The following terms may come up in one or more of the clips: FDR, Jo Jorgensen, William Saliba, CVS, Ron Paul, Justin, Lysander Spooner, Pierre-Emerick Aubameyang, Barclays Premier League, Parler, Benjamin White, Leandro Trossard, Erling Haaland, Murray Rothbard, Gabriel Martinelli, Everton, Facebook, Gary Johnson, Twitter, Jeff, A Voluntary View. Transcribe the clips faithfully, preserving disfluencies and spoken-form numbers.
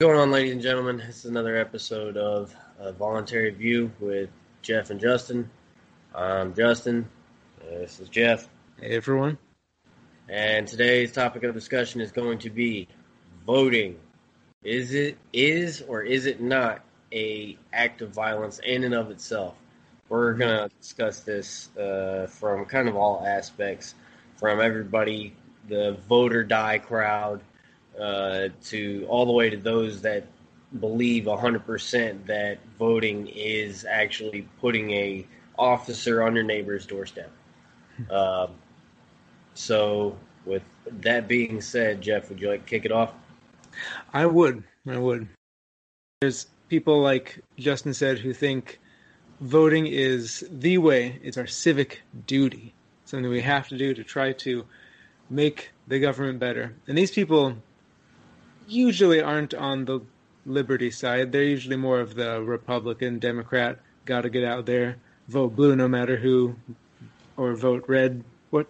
Going on, ladies and gentlemen, this is another episode of A Voluntary View with Jeff and Justin. I'm Justin. This is Jeff. Hey, everyone. And today's topic of discussion is going to be voting. Is it is or is it not a act of violence in and of itself? We're going to discuss this uh, from kind of all aspects, from everybody, the vote or die crowd, Uh, to all the way to those that believe one hundred percent that voting is actually putting a officer on your neighbor's doorstep. Uh, so with that being said, Jeff, would you like to kick it off? I would. I would. There's people like Justin said who think voting is the way. It's our civic duty. Something we have to do to try to make the government better. And these people usually aren't on the liberty side. They're usually more of the Republican, Democrat, got to get out there, vote blue no matter who, or vote red. What?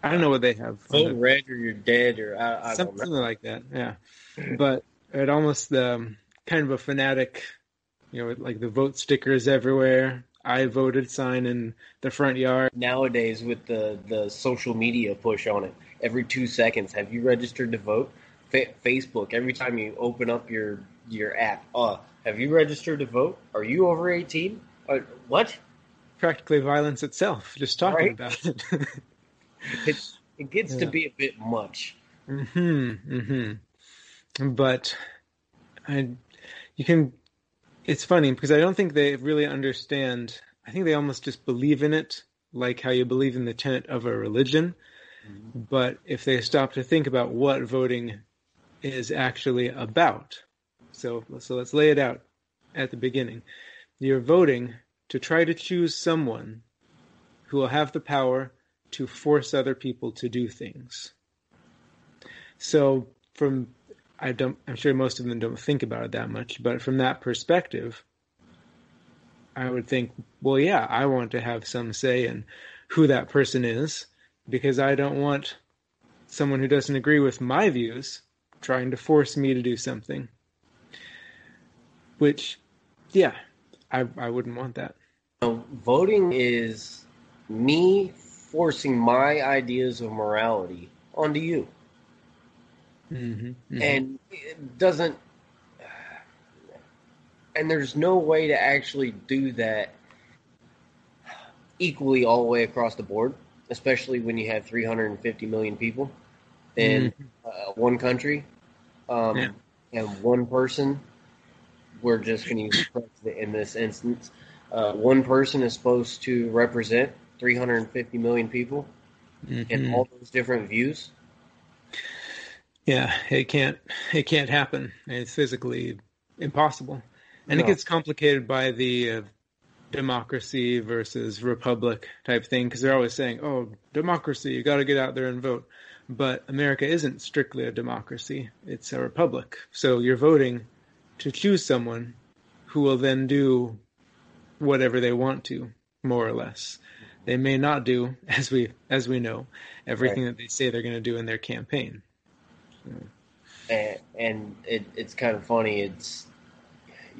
I don't know what they have. Vote the, red or you're dead or I, I something don't know. Like that, yeah. But it almost um, kind of a fanatic, you know, like the vote stickers everywhere, I voted sign in the front yard. Nowadays with the, the social media push on it, every two seconds, have you registered to vote? Facebook, every time you open up your your app, uh, have you registered to vote? Are you over eighteen? Uh, what? Practically violence itself, just talking right? about it. it's, it gets yeah. to be a bit much. Mm-hmm, mm-hmm. But I, you can, it's funny because I don't think they really understand. I think they almost just believe in it, like how you believe in the tenet of a religion. Mm-hmm. But if they stop to think about what voting is actually about. So so let's lay it out at the beginning. You're voting to try to choose someone who will have the power to force other people to do things. So from I don't I'm sure most of them don't think about it that much, but from that perspective, I would think, well, yeah, I want to have some say in who that person is because I don't want someone who doesn't agree with my views trying to force me to do something, which, yeah, I I wouldn't want that. So voting is me forcing my ideas of morality onto you. Mm-hmm, mm-hmm. And it doesn't, and there's no way to actually do that equally all the way across the board, especially when you have three hundred fifty million people in uh, one country, um, yeah. and one person, we're just going to use the president in this instance, uh, one person is supposed to represent three hundred fifty million people mm-hmm. and all those different views. Yeah, it can't, it can't happen. It's physically impossible. And no. It gets complicated by the uh, democracy versus republic type thing, because they're always saying, oh, democracy, you got to get out there and vote. But America isn't strictly a democracy. It's a republic. So you're voting to choose someone who will then do whatever they want to, more or less. They may not do, as we as we know, everything right. that they say they're going to do in their campaign. So. And, and it, it's kind of funny. It's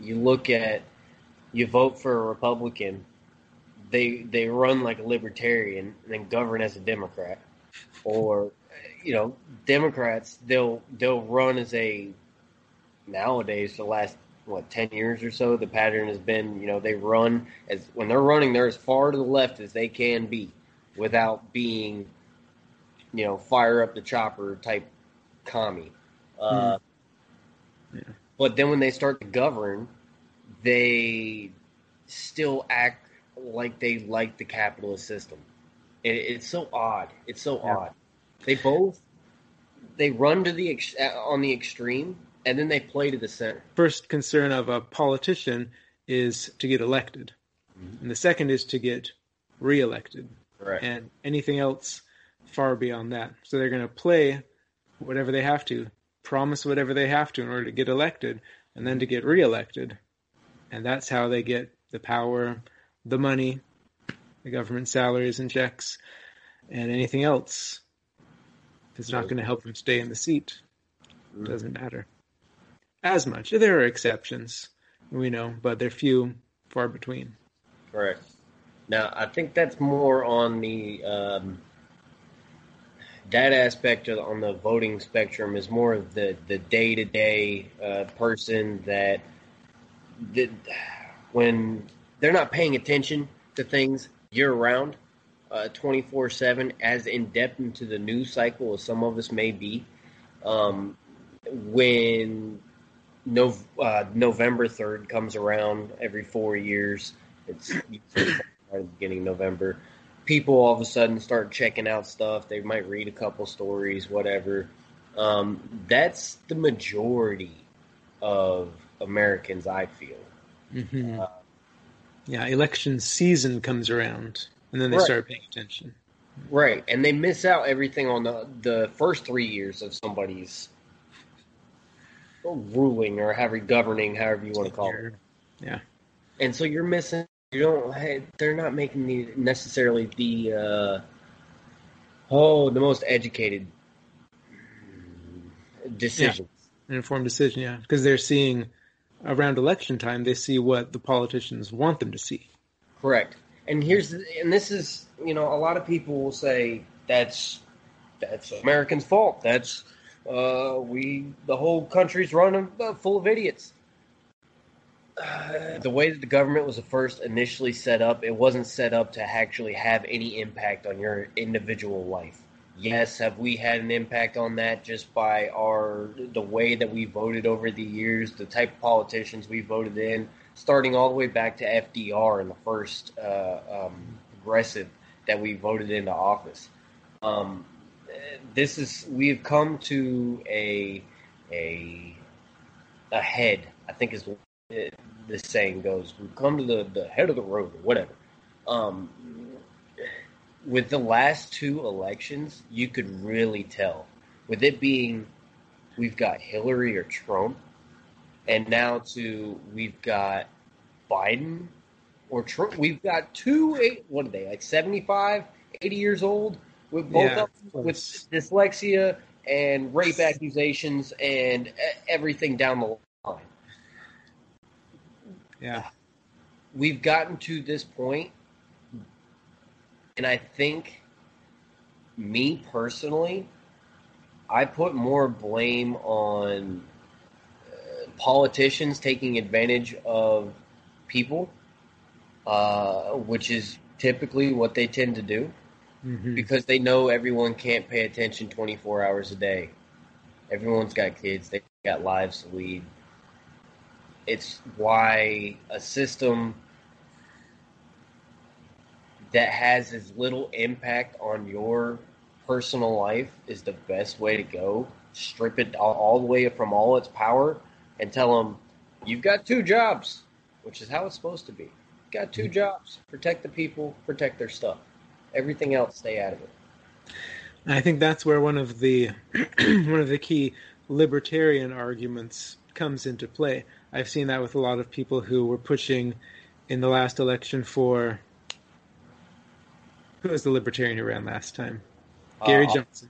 you look at, you vote for a Republican, they, they run like a libertarian and then govern as a Democrat. Or, you know, Democrats, they'll they'll run as a, nowadays, the last, what, ten years or so, the pattern has been, you know, they run, as when they're running, they're as far to the left as they can be without being, you know, fire up the chopper type commie. Uh, yeah. But then when they start to govern, they still act like they like the capitalist system. It's so odd. It's so yeah. odd. They both they run to the ex- on the extreme, and then they play to the center. First concern of a politician is to get elected, mm-hmm. and the second is to get reelected. Correct. And anything else far beyond that. So they're going to play whatever they have to, promise whatever they have to in order to get elected, and then to get reelected, and that's how they get the power, the money, the government salaries and checks, and anything else. If it's not going to help them stay in the seat, it doesn't matter. as much. There are exceptions, we know, but they're few, far between. Correct. Now, I think that's more on the um, that aspect of, on the voting spectrum is more of the, the day-to-day uh, person that did, when they're not paying attention to things year-round, uh, twenty-four seven, as in-depth into the news cycle as some of us may be, um, when no, uh, November third comes around every four years, it's usually at the beginning of November, people all of a sudden start checking out stuff. They might read a couple stories, whatever. Um, that's the majority of Americans, I feel. Mm-hmm. Uh, yeah, election season comes around, and then they right. start paying attention. Right, and they miss out everything on the, the first three years of somebody's ruling or however governing, however you want to call it. Yeah. And so you're missing... You don't. They're not making the, necessarily the uh, oh the most educated decisions, yeah. An informed decision, yeah, because they're seeing around election time. They see what the politicians want them to see. Correct. And here's the, and this is you know a lot of people will say that's that's Americans' fault. That's uh, we the whole country's running full of idiots. Uh, the way that the government was first initially set up, it wasn't set up to actually have any impact on your individual life. Yes, have we had an impact on that just by our the way that we voted over the years, the type of politicians we voted in, starting all the way back to F D R and the first uh, um, progressive that we voted into office. Um, this is we've come to a a a head, I think is. It, this saying goes, we come to the, the head of the road or whatever. Um, with the last two elections, you could really tell. With it being, we've got Hillary or Trump, and now to we've got Biden or Trump. We've got two, eight, what are they, like seventy-five, eighty years old? With both yeah, of them, with dyslexia and rape accusations and everything down the line. Yeah, we've gotten to this point, and I think, me personally, I put more blame on uh, politicians taking advantage of people, uh, which is typically what they tend to do, mm-hmm. because they know everyone can't pay attention twenty-four hours a day. Everyone's got kids, they've got lives to lead. It's why a system that has as little impact on your personal life is the best way to go. Strip it all, all the way from all its power and tell them, you've got two jobs, which is how it's supposed to be. You've got two jobs. Protect the people, protect their stuff. Everything else, stay out of it. I think that's where one of the one of the key libertarian arguments comes into play. I've seen that with a lot of people who were pushing in the last election for who was the libertarian who ran last time? Uh, Gary Johnson.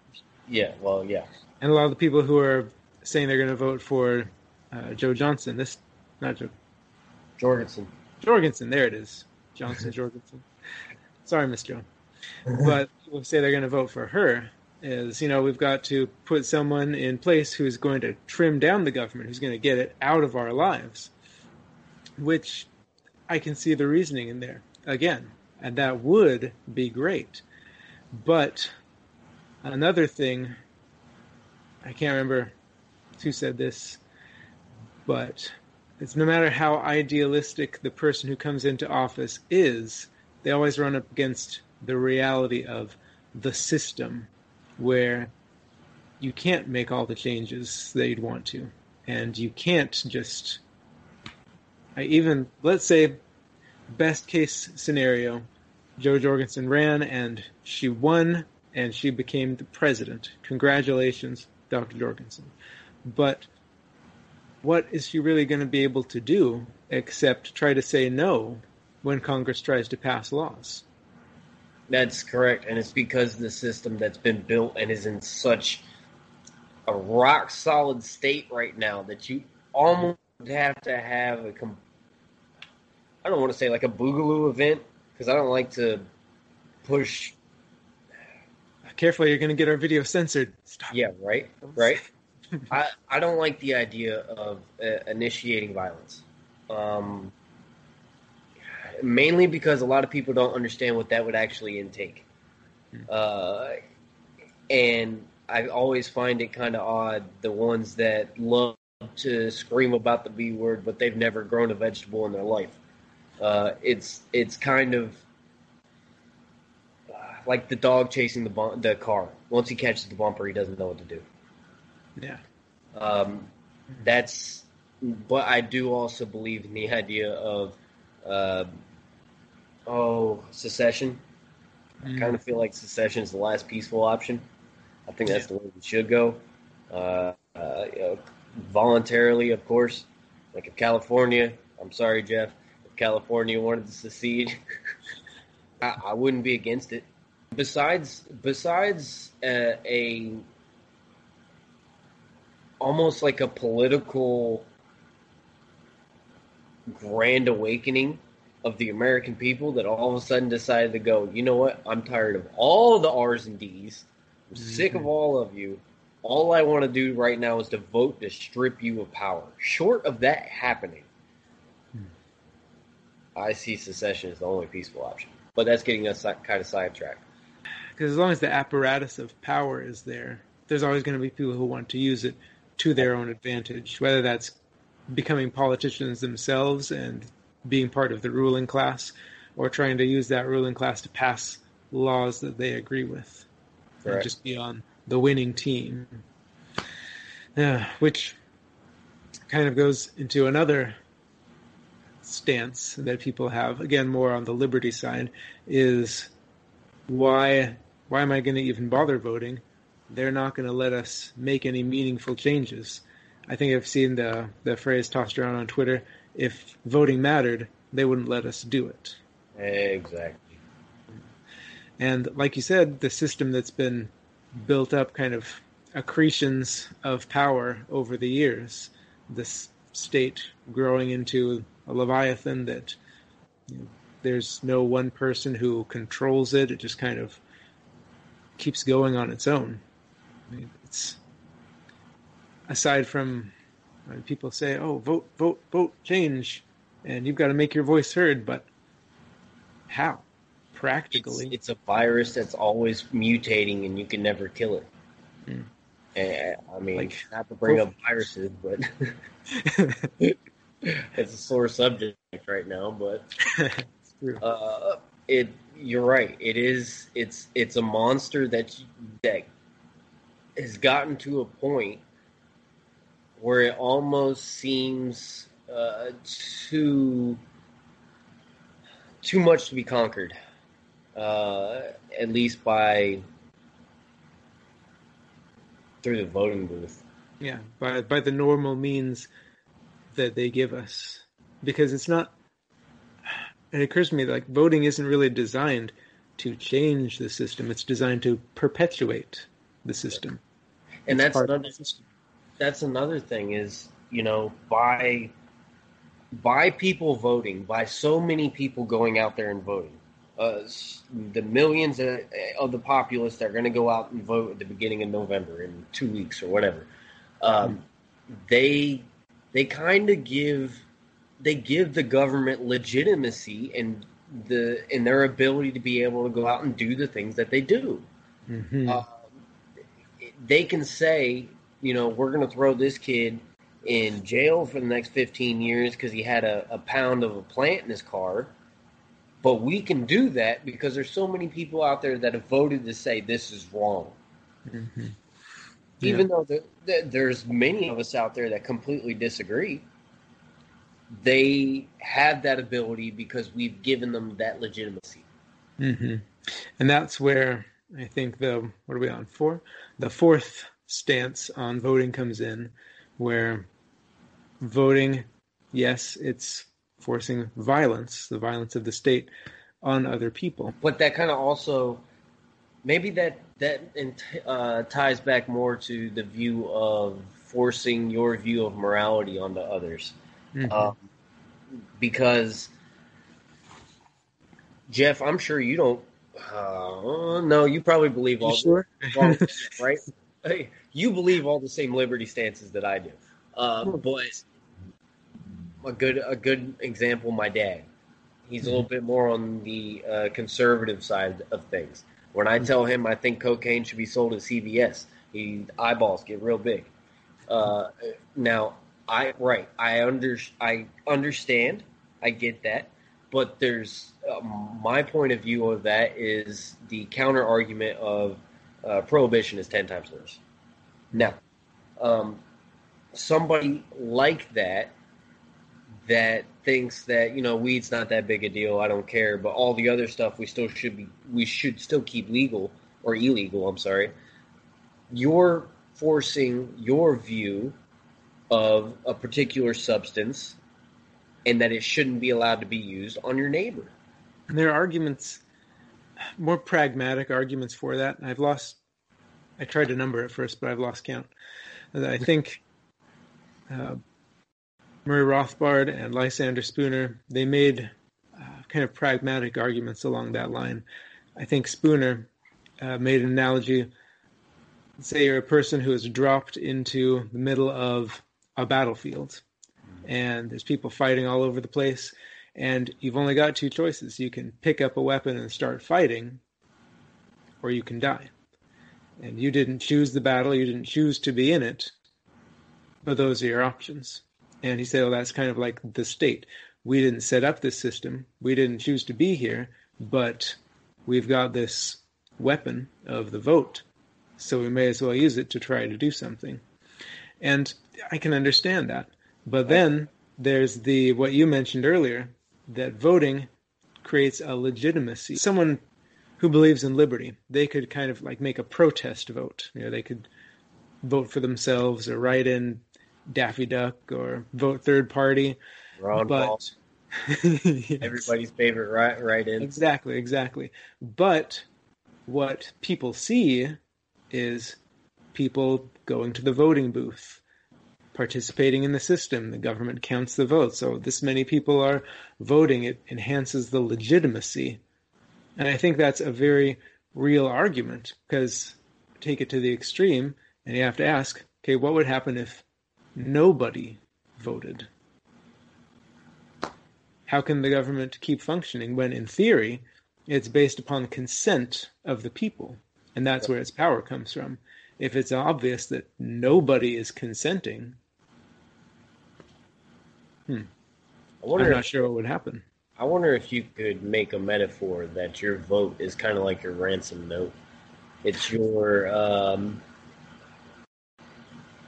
Yeah, well, yeah. And a lot of the people who are saying they're going to vote for uh, Jo Johnson. This, not Jo. Jorgensen. Jorgensen, there it is. Johnson, Jorgensen. Sorry, Miss Jo. But people say they're going to vote for her. Is, you know, we've got to put someone in place who's going to trim down the government, who's going to get it out of our lives, which I can see the reasoning in there, again. And that would be great. But another thing, I can't remember who said this, but it's no matter how idealistic the person who comes into office is, they always run up against the reality of the system, where you can't make all the changes that you'd want to. And you can't just... I even, let's say, best case scenario, Jo Jorgensen ran and she won and she became the president. Congratulations, Doctor Jorgensen. But what is she really going to be able to do except try to say no when Congress tries to pass laws? That's correct, and it's because the system that's been built and is in such a rock-solid state right now that you almost have to have a, I don't want to say like a boogaloo event, because I don't like to push. Careful, you're going to get our video censored. Stop. Yeah, right, right. I, I don't like the idea of uh, initiating violence. Um, mainly because a lot of people don't understand what that would actually intake. Uh, and I always find it kind of odd, the ones that love to scream about the B word, but they've never grown a vegetable in their life. Uh, it's it's kind of like the dog chasing the bu- the car. Once he catches the bumper, he doesn't know what to do. Yeah. Um, that's, but I do also believe in the idea of, uh, oh, secession. Mm. I kind of feel like secession is the last peaceful option. I think that's yeah. the way we should go. Uh, uh, you know, voluntarily, of course. Like if California, I'm sorry, Jeff, if California wanted to secede, I, I wouldn't be against it. Besides, besides uh, a almost like a political grand awakening of the American people that all of a sudden decided to go, you know what, I'm tired of all the R's and D's. I'm mm-hmm. sick of all of you. All I want to do right now is to vote to strip you of power. Short of that happening, mm. I see secession as the only peaceful option. But that's getting us kind of sidetracked. Because as long as the apparatus of power is there, there's always going to be people who want to use it to their own advantage, whether that's becoming politicians themselves and being part of the ruling class, or trying to use that ruling class to pass laws that they agree with. Correct. And just be on the winning team. Uh, which kind of goes into another stance that people have, again, more on the liberty side, is why why am I going to even bother voting? They're not going to let us make any meaningful changes. I think I've seen the, the phrase tossed around on Twitter, if voting mattered, they wouldn't let us do it. Exactly. And like you said, the system that's been built up, kind of accretions of power over the years, this state growing into a leviathan that, you know, there's no one person who controls it. It just kind of keeps going on its own. I mean, it's aside from when people say, oh, vote, vote, vote, change, and you've got to make your voice heard, but how? Practically. It's, it's a virus that's always mutating and you can never kill it. Mm. And, I mean, like, not to bring up viruses, but it's a sore subject right now, but it's true. Uh, it, you're right. It is. It's it's a monster that that has gotten to a point where it almost seems uh, too too much to be conquered, uh, at least by through the voting booth. Yeah, by by the normal means that they give us, because it's not. It occurs to me, like, voting isn't really designed to change the system. It's designed to perpetuate the system. And that's another, system. that's another thing is, you know, by by people voting, by so many people going out there and voting, uh, the millions of, of the populace that are going to go out and vote at the beginning of November in two weeks or whatever, um, they they kind of give. They give the government legitimacy and the and their ability to be able to go out and do the things that they do. Mm-hmm. Uh, they can say, you know, we're going to throw this kid in jail for the next fifteen years because he had a, a pound of a plant in his car. But we can do that because there's so many people out there that have voted to say this is wrong. Mm-hmm. Yeah. Even though the, the, there's many of us out there that completely disagree. They have that ability because we've given them that legitimacy. Mm-hmm. And that's where I think the, what are we on for? The fourth stance on voting comes in, where voting, yes, it's forcing violence, the violence of the state on other people. But that kind of also, maybe that, that uh, ties back more to the view of forcing your view of morality onto others. Mm-hmm. Um, because, Jeff, I'm sure you don't. Uh, no, you probably believe all, sure? the, all the same, right? Hey, you believe all the same liberty stances that I do. Uh, but a good a good example, my dad. He's a little bit more on the uh, conservative side of things. When I tell him I think cocaine should be sold at C V S, his eyeballs get real big. Uh, now, I right, I under I understand, I get that, but there's uh, my point of view of that is the counter argument of uh, prohibition is ten times worse. Now, um, somebody like that. that thinks that, you know, weed's not that big a deal, I don't care, but all the other stuff we still should be, we should still keep legal, or illegal, I'm sorry, you're forcing your view of a particular substance and that it shouldn't be allowed to be used on your neighbor. And there are arguments, more pragmatic arguments for that. I've lost, I tried to number it first, but I've lost count. I think... Uh, Murray Rothbard and Lysander Spooner, they made uh, kind of pragmatic arguments along that line. I think Spooner uh, made an analogy. Say you're a person who is dropped into the middle of a battlefield, and there's people fighting all over the place, and you've only got two choices. You can pick up a weapon and start fighting, or you can die. And you didn't choose the battle, you didn't choose to be in it, but those are your options. And he said, well, that's kind of like the state. We didn't set up this system. We didn't choose to be here, but we've got this weapon of the vote, so we may as well use it to try to do something. And I can understand that. But then there's the what you mentioned earlier, that voting creates a legitimacy. Someone who believes in liberty, they could kind of like make a protest vote. You know, they could vote for themselves or write in Daffy Duck or vote third party. Ron Paul. Yes. Everybody's favorite right, right in. Exactly, exactly. But what people see is people going to the voting booth, participating in the system. The government counts the votes. So this many people are voting. It enhances the legitimacy. And I think that's a very real argument, because take it to the extreme and you have to ask, okay, what would happen if nobody voted? How can the government keep functioning when, in theory, it's based upon consent of the people? And that's where its power comes from. If it's obvious that nobody is consenting, hmm, I wonder I'm not if, sure what would happen. I wonder if you could make a metaphor that your vote is kind of like your ransom note. It's your... Um,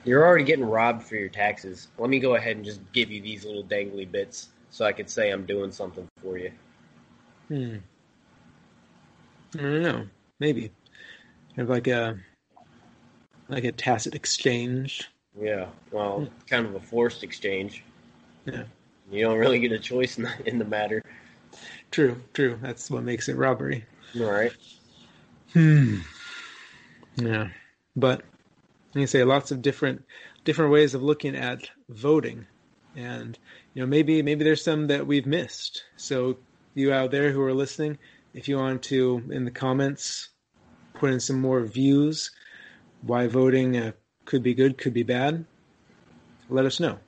You're already getting robbed for your taxes. Let me go ahead and just give you these little dangly bits so I could say I'm doing something for you. Hmm. I don't know. Maybe. Kind of like a, like a tacit exchange. Yeah. Well, hmm. Kind of a forced exchange. Yeah. You don't really get a choice in the, in the matter. True, true. That's what makes it robbery. All right. Hmm. Yeah. But... you say lots of different different ways of looking at voting, and you know maybe maybe there's some that we've missed. So you out there who are listening, if you want to in the comments put in some more views why voting uh, could be good, could be bad, let us know.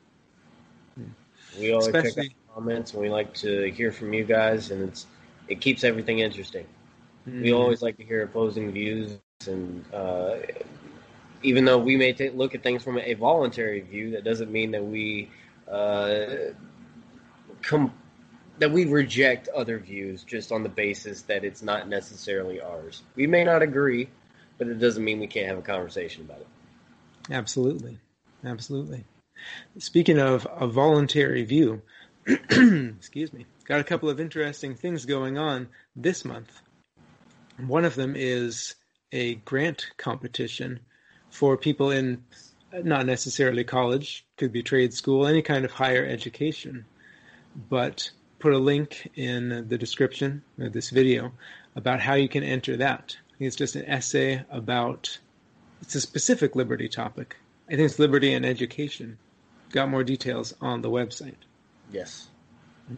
We always check out comments, and we like to hear from you guys, and it's it keeps everything interesting. Mm-hmm. We always like to hear opposing views, and uh even though we may take, look at things from a voluntary view, that doesn't mean that we uh, com- that we reject other views just on the basis that it's not necessarily ours. We may not agree, but it doesn't mean we can't have a conversation about it. Absolutely. Absolutely. Speaking of a voluntary view, excuse me, got a couple of interesting things going on this month. One of them is a grant competition for people in not necessarily college, could be trade school, any kind of higher education. But put a link in the description of this video about how you can enter that. It's just an essay about, it's a specific liberty topic. I think it's Liberty and Education. Got more details on the website. Yes.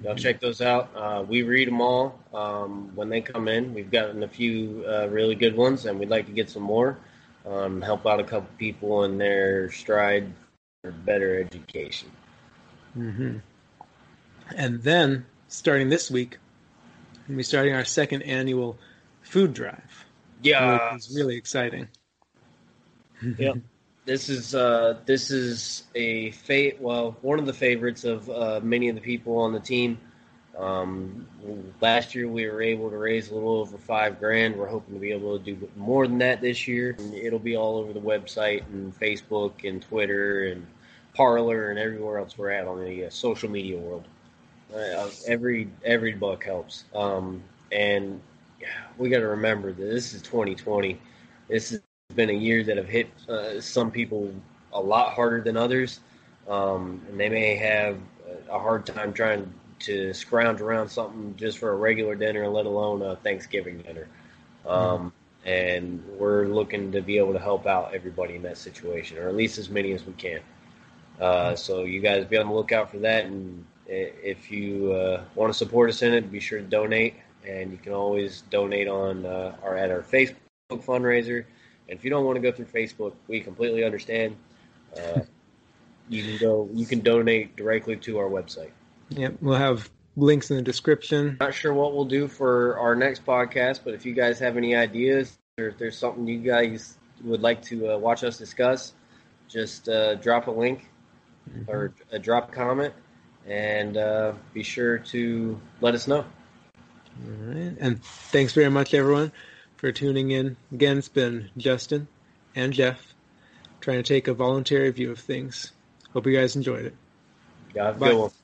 Y'all check those out. Uh, we read them all um, when they come in. We've gotten a few uh, really good ones, and we'd like to get some more. Um, help out a couple people in their stride for better education. Mm-hmm. And then, starting this week, we'll be starting our second annual food drive. Yeah. It's really exciting. Yep. This is uh, this is a fa- well one of the favorites of uh, many of the people on the team. Um, last year we were able to raise a little over five grand. We're hoping to be able to do more than that this year. And it'll be all over the website and Facebook and Twitter and Parler and everywhere else we're at on the uh, social media world. Uh, every every buck helps. Um, and we got to remember that this is twenty twenty. This is. Been a year that have hit uh, some people a lot harder than others, um, and they may have a hard time trying to scrounge around something just for a regular dinner, let alone a Thanksgiving dinner. Um, mm-hmm. And we're looking to be able to help out everybody in that situation, or at least as many as we can. Uh, so you guys be on the lookout for that, and if you uh, want to support us in it, be sure to donate, and you can always donate on uh, our at our Facebook fundraiser. If you don't want to go through Facebook, we completely understand. Uh, you can go. You can donate directly to our website. Yep, we'll have links in the description. Not sure what we'll do for our next podcast, but if you guys have any ideas or if there's something you guys would like to uh, watch us discuss, just uh, drop a link mm-hmm. or uh, drop a comment, and uh, be sure to let us know. All right, and thanks very much, everyone, for tuning in. Again, it's been Justin and Jeff trying to take a voluntary view of things. Hope you guys enjoyed it. Yeah, have a good one.